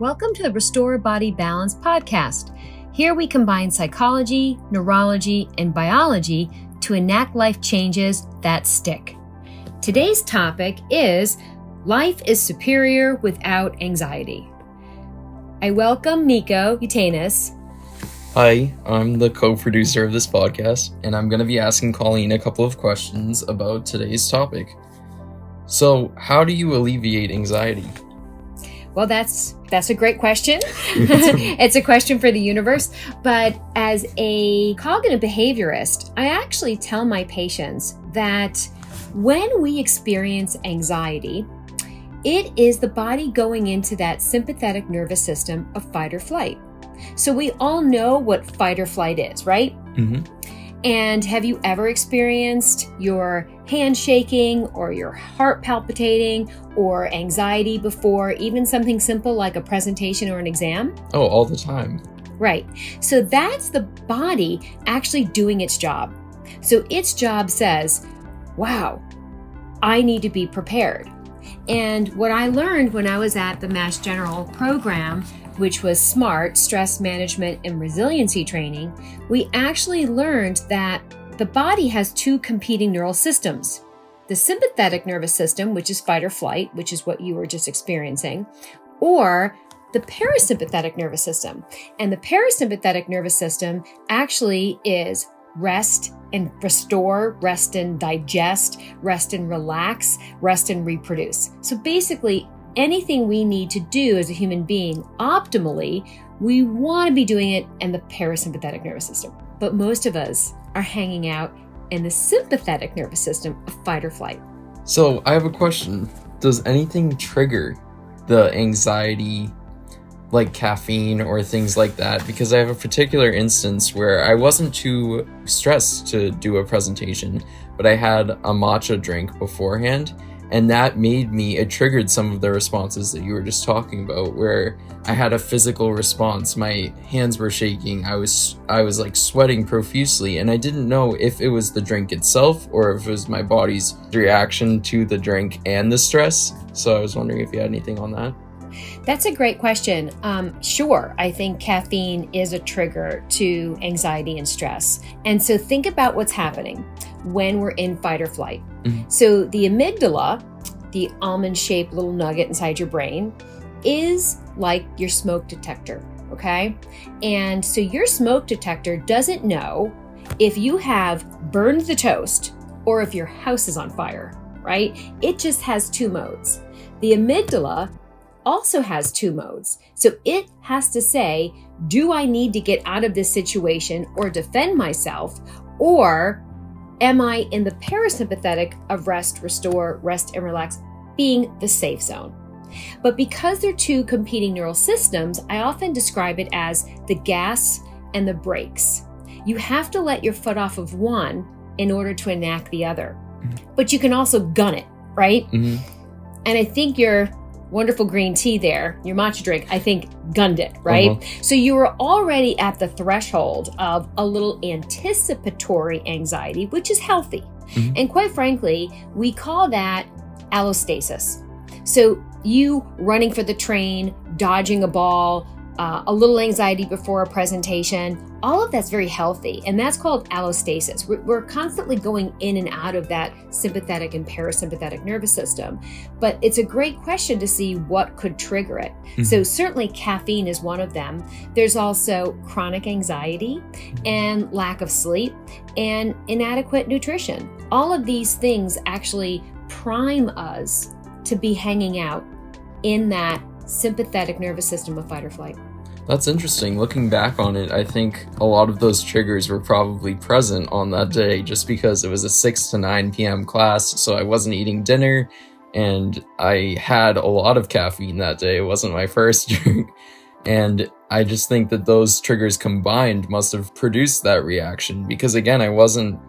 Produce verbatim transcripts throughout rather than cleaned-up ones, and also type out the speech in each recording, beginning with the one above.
Welcome to the Restore Body Balance podcast. Here we combine psychology, neurology, and biology to enact life changes that stick. Today's topic is Life is Superior Without Anxiety. I welcome Nico Utanis. Hi, I'm the co-producer of this podcast, and I'm going to be asking Colleen a couple of questions about today's topic. So, how do you alleviate anxiety? Well, that's that's a great question. It's a question for the universe. But as a cognitive behaviorist, I actually tell my patients that when we experience anxiety, it is the body going into that sympathetic nervous system of fight or flight. So we all know what fight or flight is, right? Mm-hmm. And have you ever experienced your hand shaking or your heart palpitating or anxiety before, even something simple like a presentation or an exam? Oh, all the time. Right. So that's the body actually doing its job. So its job says, wow, I need to be prepared. And what I learned when I was at the Mass General program, which was SMART, Stress Management and Resiliency Training, we actually learned that the body has two competing neural systems. The sympathetic nervous system, which is fight or flight, which is what you were just experiencing, or the parasympathetic nervous system. And the parasympathetic nervous system actually is rest and restore, rest and digest, rest and relax, rest and reproduce. So basically, anything we need to do as a human being optimally, we want to be doing it in the parasympathetic nervous system. But most of us are hanging out in the sympathetic nervous system of fight or flight. So I have a question. Does anything trigger the anxiety, like caffeine or things like that? Because I have a particular instance where I wasn't too stressed to do a presentation, but I had a matcha drink beforehand. And that made me, it triggered some of the responses that you were just talking about, where I had a physical response. My hands were shaking. I was, I was like sweating profusely, and I didn't know if it was the drink itself or if it was my body's reaction to the drink and the stress. So I was wondering if you had anything on that. That's a great question. Um, sure, I think caffeine is a trigger to anxiety and stress. And so think about what's happening when we're in fight or flight. Mm-hmm. So the amygdala, the almond-shaped little nugget inside your brain, is like your smoke detector, okay? And so your smoke detector doesn't know if you have burned the toast or if your house is on fire, right? It just has two modes. The amygdala also has two modes. So it has to say, do I need to get out of this situation or defend myself, or am I in the parasympathetic of rest, restore, rest and relax, being the safe zone? But because they're two competing neural systems, I often describe it as the gas and the brakes. You have to let your foot off of one in order to enact the other, but you can also gun it, right? Mm-hmm. And I think you're wonderful green tea there, your matcha drink, I think gunned it, right? Uh-huh. So you were already at the threshold of a little anticipatory anxiety, which is healthy. Mm-hmm. And quite frankly, we call that allostasis. So you running for the train, dodging a ball, uh, a little anxiety before a presentation, all of that's very healthy. And that's called allostasis. We're, we're constantly going in and out of that sympathetic and parasympathetic nervous system. But it's a great question to see what could trigger it. Mm-hmm. So certainly caffeine is one of them. There's also chronic anxiety and lack of sleep and inadequate nutrition. All of these things actually prime us to be hanging out in that sympathetic nervous system of fight or flight. That's interesting. Looking back on it, I think a lot of those triggers were probably present on that day just because it was a six to nine p.m. class, so I wasn't eating dinner, and I had a lot of caffeine that day. It wasn't my first drink. And I just think that those triggers combined must have produced that reaction because, again, I wasn't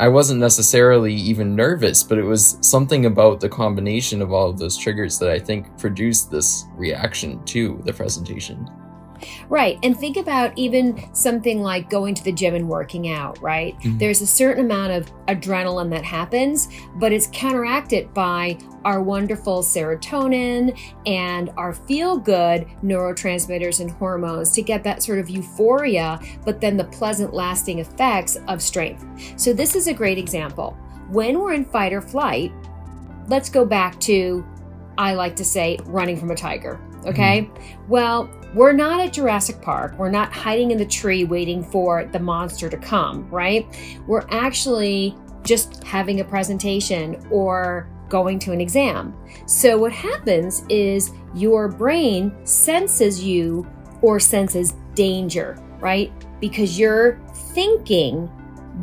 I wasn't necessarily even nervous, but it was something about the combination of all of those triggers that I think produced this reaction to the presentation. Right. And think about even something like going to the gym and working out, right? Mm-hmm. There's a certain amount of adrenaline that happens, but it's counteracted by our wonderful serotonin and our feel-good neurotransmitters and hormones to get that sort of euphoria, but then the pleasant lasting effects of strength. So this is a great example. When we're in fight or flight, let's go back to, I like to say, running from a tiger, okay? Mm-hmm. Well, we're not at Jurassic Park. We're not hiding in the tree waiting for the monster to come, right? We're actually just having a presentation or going to an exam. So what happens is your brain senses you or senses danger, right? Because you're thinking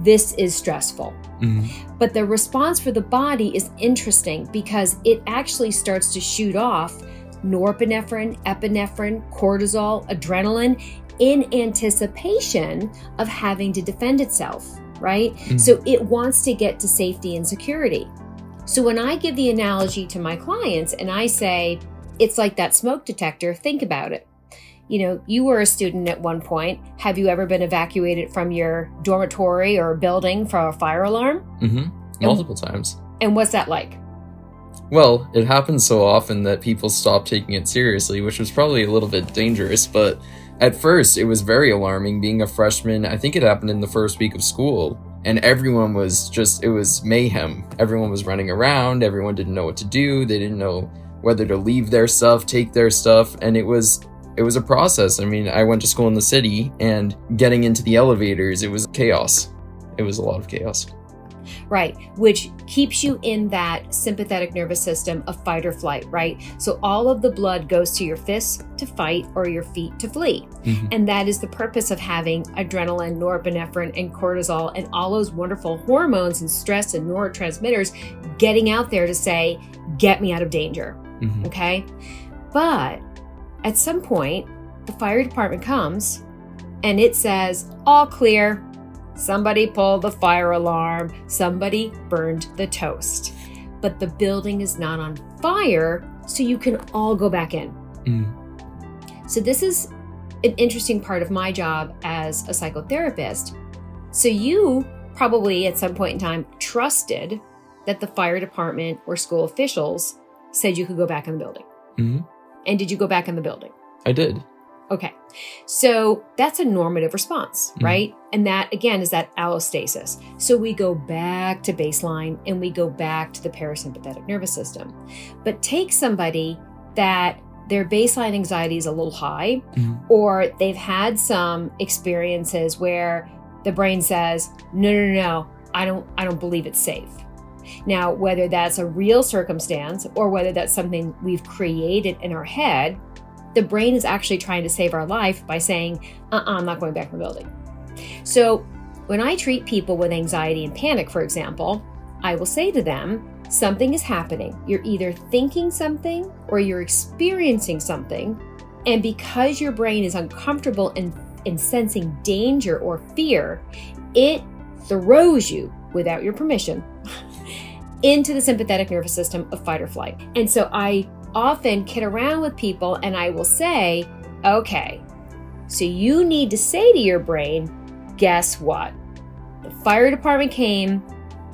this is stressful. Mm-hmm. But the response for the body is interesting because it actually starts to shoot off norepinephrine, epinephrine, cortisol, adrenaline in anticipation of having to defend itself, right? Mm-hmm. So it wants to get to safety and security. So when I give the analogy to my clients and I say, it's like that smoke detector, think about it. You know, you were a student at one point. Have you ever been evacuated from your dormitory or building for a fire alarm? Mm-hmm. Multiple and, times. And what's that like? Well, it happens so often that people stopped taking it seriously, which was probably a little bit dangerous. But at first, it was very alarming. Being a freshman, I think it happened in the first week of school. And everyone was just, it was mayhem. Everyone was running around. Everyone didn't know what to do. They didn't know whether to leave their stuff, take their stuff. And it was... It was a process. I mean, I went to school in the city and getting into the elevators, it was chaos. It was a lot of chaos. Right, which keeps you in that sympathetic nervous system of fight or flight, right? So all of the blood goes to your fists to fight or your feet to flee. Mm-hmm. And that is the purpose of having adrenaline, norepinephrine, and cortisol, and all those wonderful hormones and stress and neurotransmitters getting out there to say, get me out of danger, mm-hmm. okay? But at some point, the fire department comes and it says, all clear, somebody pulled the fire alarm, somebody burned the toast. But the building is not on fire, so you can all go back in. Mm. So this is an interesting part of my job as a psychotherapist. So you probably at some point in time trusted that the fire department or school officials said you could go back in the building. Mm-hmm. And did you go back in the building? I did. Okay. So that's a normative response, mm-hmm. right? And that, again, is that allostasis. So we go back to baseline and we go back to the parasympathetic nervous system. But take somebody that their baseline anxiety is a little high, mm-hmm. or they've had some experiences where the brain says, no, no, no, no, I don't, I don't believe it's safe. Now, whether that's a real circumstance or whether that's something we've created in our head, the brain is actually trying to save our life by saying, uh-uh, I'm not going back in the building. So when I treat people with anxiety and panic, for example, I will say to them, something is happening. You're either thinking something or you're experiencing something. And because your brain is uncomfortable in, in sensing danger or fear, it throws you, without your permission, into the sympathetic nervous system of fight or flight. And so I often kid around with people and I will say, okay, so you need to say to your brain, guess what? The fire department came,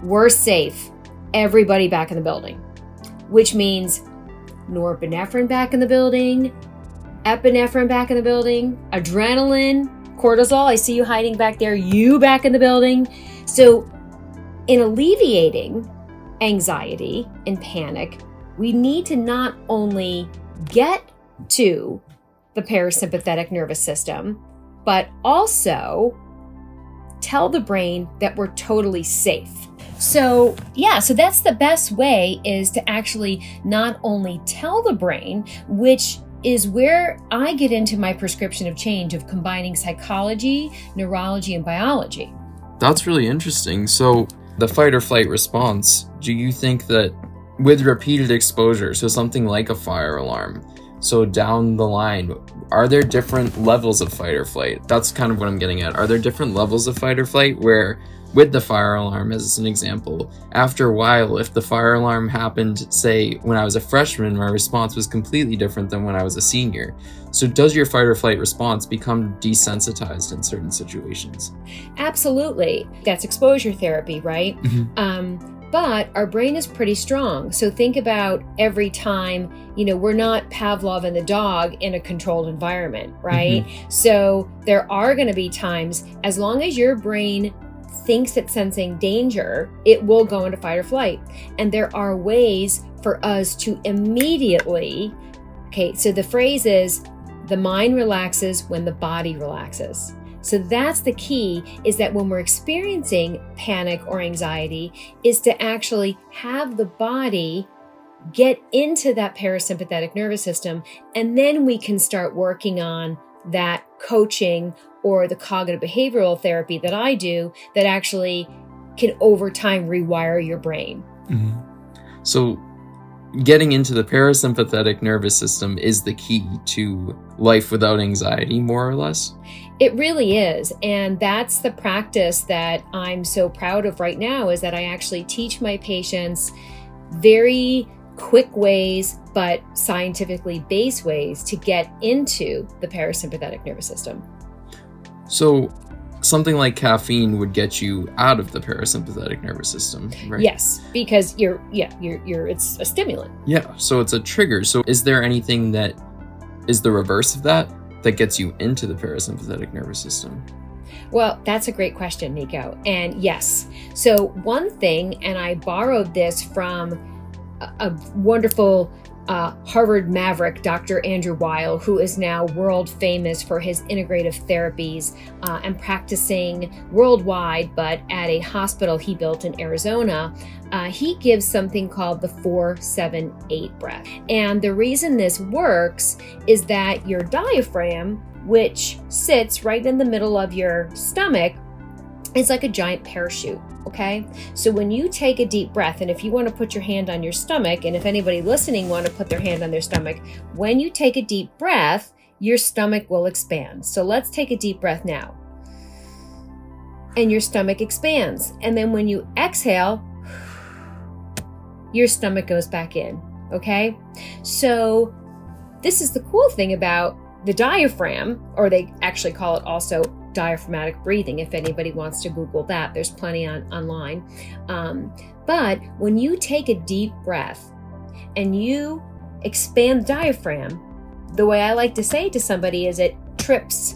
we're safe, everybody back in the building, which means norepinephrine back in the building, epinephrine back in the building, adrenaline, cortisol, I see you hiding back there, you back in the building. So in alleviating anxiety and panic, we need to not only get to the parasympathetic nervous system, but also tell the brain that we're totally safe. So yeah, so that's the best way, is to actually not only tell the brain, which is where I get into my prescription of change of combining psychology, neurology, and biology. That's really interesting. So the fight or flight response, do you think that with repeated exposure, so something like a fire alarm, so down the line, are there different levels of fight or flight? That's kind of what I'm getting at. Are there different levels of fight or flight where, with the fire alarm as an example, after a while, if the fire alarm happened, say, when I was a freshman, my response was completely different than when I was a senior. So does your fight or flight response become desensitized in certain situations? Absolutely. That's exposure therapy, right? Mm-hmm. Um, But our brain is pretty strong. So think about every time, you know, we're not Pavlov and the dog in a controlled environment, right? Mm-hmm. So there are going to be times, as long as your brain thinks it's sensing danger, it will go into fight or flight. And there are ways for us to immediately, okay, so the phrase is, the mind relaxes when the body relaxes. So that's the key, is that when we're experiencing panic or anxiety, is to actually have the body get into that parasympathetic nervous system, and then we can start working on that coaching or the cognitive behavioral therapy that I do that actually can over time rewire your brain. Mm-hmm. So getting into the parasympathetic nervous system is the key to life without anxiety, more or less? It really is. And that's the practice that I'm so proud of right now, is that I actually teach my patients very quick ways, but scientifically based ways to get into the parasympathetic nervous system. So something like caffeine would get you out of the parasympathetic nervous system, right? Yes, because you're, yeah, you're, you're, it's a stimulant. Yeah. So it's a trigger. So is there anything that is the reverse of that, that gets you into the parasympathetic nervous system? Well, that's a great question, Nico. And yes. So one thing, and I borrowed this from a, a wonderful uh, Harvard Maverick, Doctor Andrew Weil, who is now world famous for his integrative therapies uh, and practicing worldwide, but at a hospital he built in Arizona. Uh, he gives something called the four seven eight breath. And the reason this works is that your diaphragm, which sits right in the middle of your stomach, is like a giant parachute, okay? So when you take a deep breath, and if you want to put your hand on your stomach, and if anybody listening want to put their hand on their stomach, when you take a deep breath, your stomach will expand. So let's take a deep breath now. And your stomach expands. And then when you exhale, your stomach goes back in, okay? So this is the cool thing about the diaphragm, or they actually call it also diaphragmatic breathing, if anybody wants to Google that. There's plenty on online. Um, but when you take a deep breath and you expand the diaphragm, the way I like to say to somebody is it trips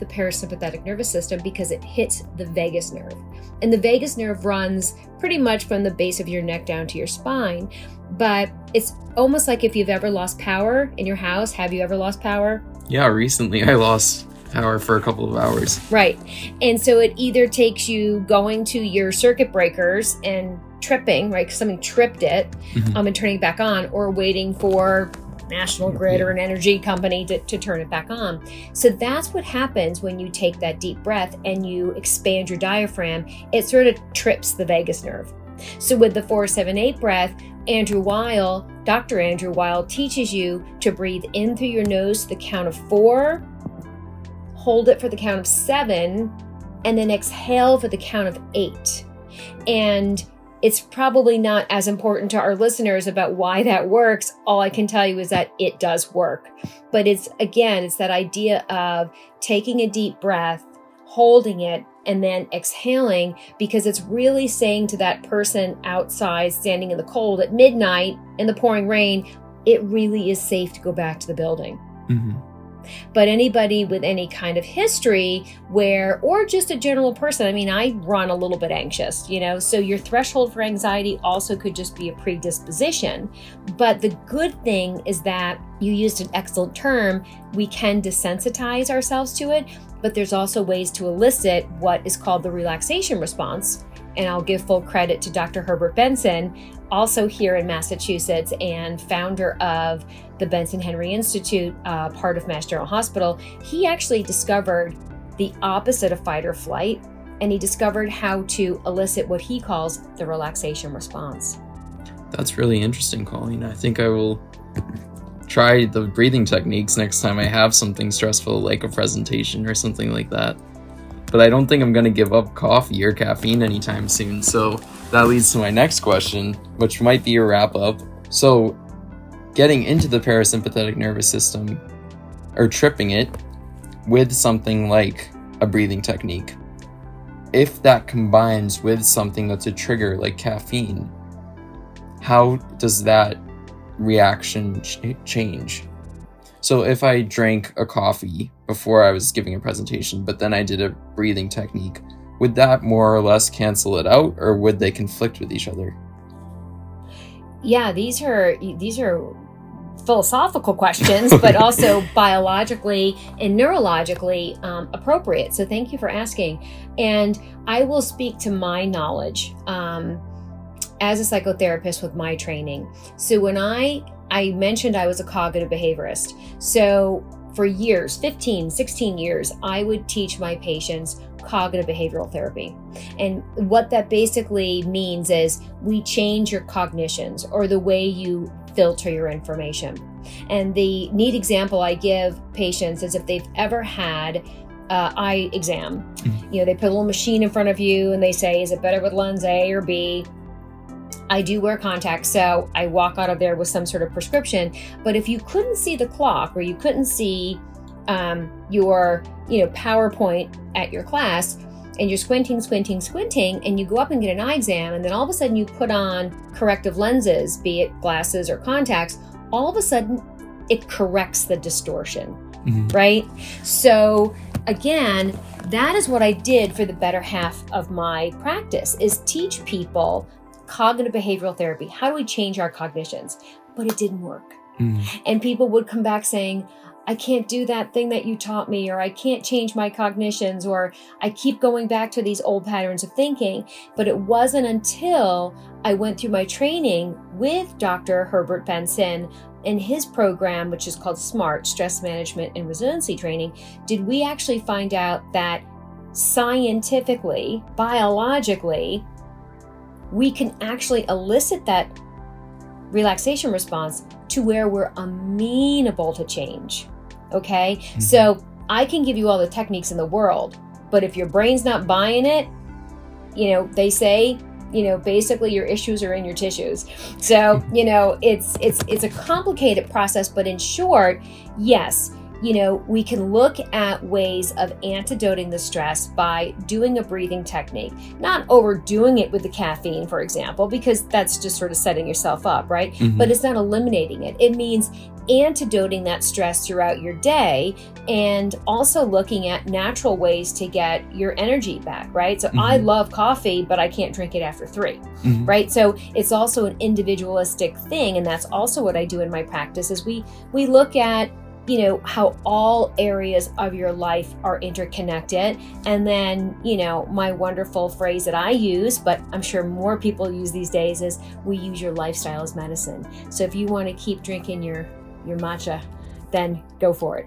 the parasympathetic nervous system, because it hits the vagus nerve. And the vagus nerve runs pretty much from the base of your neck down to your spine. But it's almost like if you've ever lost power in your house. Have you ever lost power? Yeah, recently I lost power for a couple of hours. Right. And so it either takes you going to your circuit breakers and tripping, right, because something tripped it, mm-hmm. um, and turning it back on, or waiting for National Grid or an energy company to, to turn it back on. So that's what happens when you take that deep breath and you expand your diaphragm. It sort of trips the vagus nerve. So with the four seven eight breath, Andrew Weil, Doctor Andrew Weil, teaches you to breathe in through your nose to the count of four, hold it for the count of seven, and then exhale for the count of eight. And it's probably not as important to our listeners about why that works. All I can tell you is that it does work. But it's, again, it's that idea of taking a deep breath, holding it, and then exhaling, because it's really saying to that person outside standing in the cold at midnight in the pouring rain, it really is safe to go back to the building. Mm-hmm. But anybody with any kind of history where, or just a general person, I mean, I run a little bit anxious, you know, so your threshold for anxiety also could just be a predisposition. But the good thing is that you used an excellent term. We can desensitize ourselves to it, but there's also ways to elicit what is called the relaxation response. And I'll give full credit to Doctor Herbert Benson, also here in Massachusetts and founder of the Benson-Henry Institute, uh, part of Mass General Hospital. He actually discovered the opposite of fight or flight, and he discovered how to elicit what he calls the relaxation response. That's really interesting, Colleen. I think I will try the breathing techniques next time I have something stressful, like a presentation or something like that. But I don't think I'm going to give up coffee or caffeine anytime soon. So that leads to my next question, which might be a wrap up. So getting into the parasympathetic nervous system or tripping it with something like a breathing technique, if that combines with something that's a trigger like caffeine, how does that reaction ch change? So if I drank a coffee before I was giving a presentation, but then I did a breathing technique, would that more or less cancel it out, or would they conflict with each other? Yeah, these are, these are philosophical questions, but also biologically and neurologically um, appropriate. So thank you for asking. And I will speak to my knowledge um, as a psychotherapist with my training. So when I I mentioned I was a cognitive behaviorist. So for years, fifteen, sixteen years, I would teach my patients cognitive behavioral therapy. And what that basically means is we change your cognitions or the way you filter your information. And the neat example I give patients is if they've ever had Uh, eye exam. You know, they put a little machine in front of you and they say, is it better with lens A or B? I do wear contacts, so I walk out of there with some sort of prescription. But if you couldn't see the clock or you couldn't see um, your, you know, PowerPoint at your class, and you're squinting, squinting, squinting, and you go up and get an eye exam, and then all of a sudden you put on corrective lenses, be it glasses or contacts, all of a sudden it corrects the distortion, mm-hmm. right? So again, that is what I did for the better half of my practice, is teach people cognitive behavioral therapy. How do we change our cognitions? But it didn't work. Mm. And people would come back saying, I can't do that thing that you taught me, or I can't change my cognitions, or I keep going back to these old patterns of thinking. But it wasn't until I went through my training with Doctor Herbert Benson and his program, which is called SMART, Stress Management and Resiliency Training, did we actually find out that scientifically, biologically, we can actually elicit that relaxation response to where we're amenable to change, okay? Mm-hmm. So I can give you all the techniques in the world, but if your brain's not buying it, you know, they say, you know, basically your issues are in your tissues. So, you know, it's it's it's a complicated process, but in short, yes, you know, we can look at ways of antidoting the stress by doing a breathing technique, not overdoing it with the caffeine, for example, because that's just sort of setting yourself up, right? Mm-hmm. But it's not eliminating it. It means antidoting that stress throughout your day and also looking at natural ways to get your energy back, right? So mm-hmm. I love coffee, but I can't drink it after three, mm-hmm. right? So it's also an individualistic thing. And that's also what I do in my practice is we, we look at, you know, how all areas of your life are interconnected. And then, you know, my wonderful phrase that I use, but I'm sure more people use these days, is we use your lifestyle as medicine. So if you want to keep drinking your, your matcha, then go for it.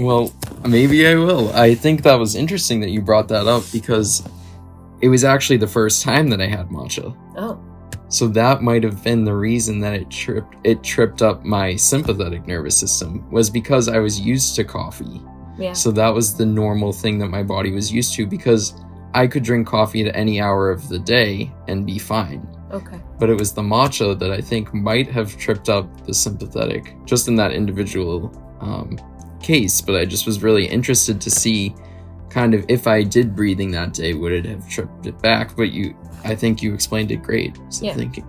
Well, maybe I will. I think that was interesting that you brought that up, because it was actually the first time that I had matcha. Oh. So that might have been the reason that it tripped it tripped up my sympathetic nervous system, was because I was used to coffee. Yeah. So that was the normal thing that my body was used to, because I could drink coffee at any hour of the day and be fine. Okay. But it was the matcha that I think might have tripped up the sympathetic, just in that individual um, case. But I just was really interested to see kind of if I did breathing that day, would it have tripped it back? But you, I think you explained it great. So yeah. Thank you.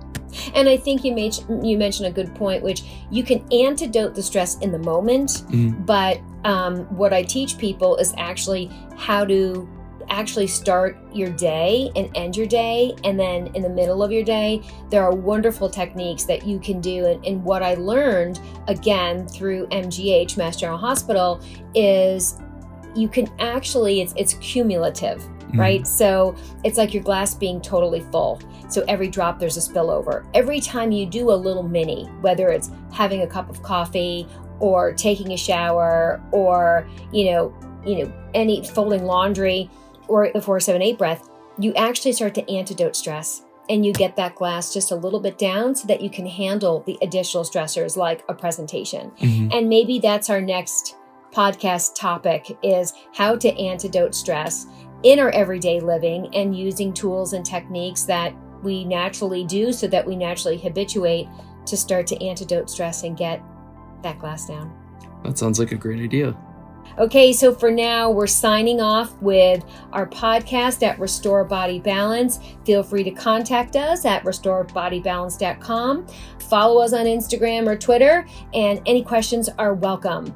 And I think you made, you mentioned a good point, which you can antidote the stress in the moment. Mm-hmm. But um, what I teach people is actually how to actually start your day and end your day. And then in the middle of your day, there are wonderful techniques that you can do. And, and what I learned, again, through M G H, Mass General Hospital, is you can actually, it's it's cumulative, mm-hmm. right? So it's like your glass being totally full. So every drop, there's a spillover. Every time you do a little mini, whether it's having a cup of coffee or taking a shower or, you know, you know, any folding laundry or the four seven eight breath, you actually start to antidote stress. and you get that glass just a little bit down so that you can handle the additional stressors like a presentation. Mm-hmm. And maybe that's our next podcast topic, is how to antidote stress in our everyday living and using tools and techniques that we naturally do so that we naturally habituate to start to antidote stress and get that glass down. That sounds like a great idea. Okay, so for now, we're signing off with our podcast at Restore Body Balance. Feel free to contact us at restore body balance dot com. Follow us on Instagram or Twitter, and any questions are welcome.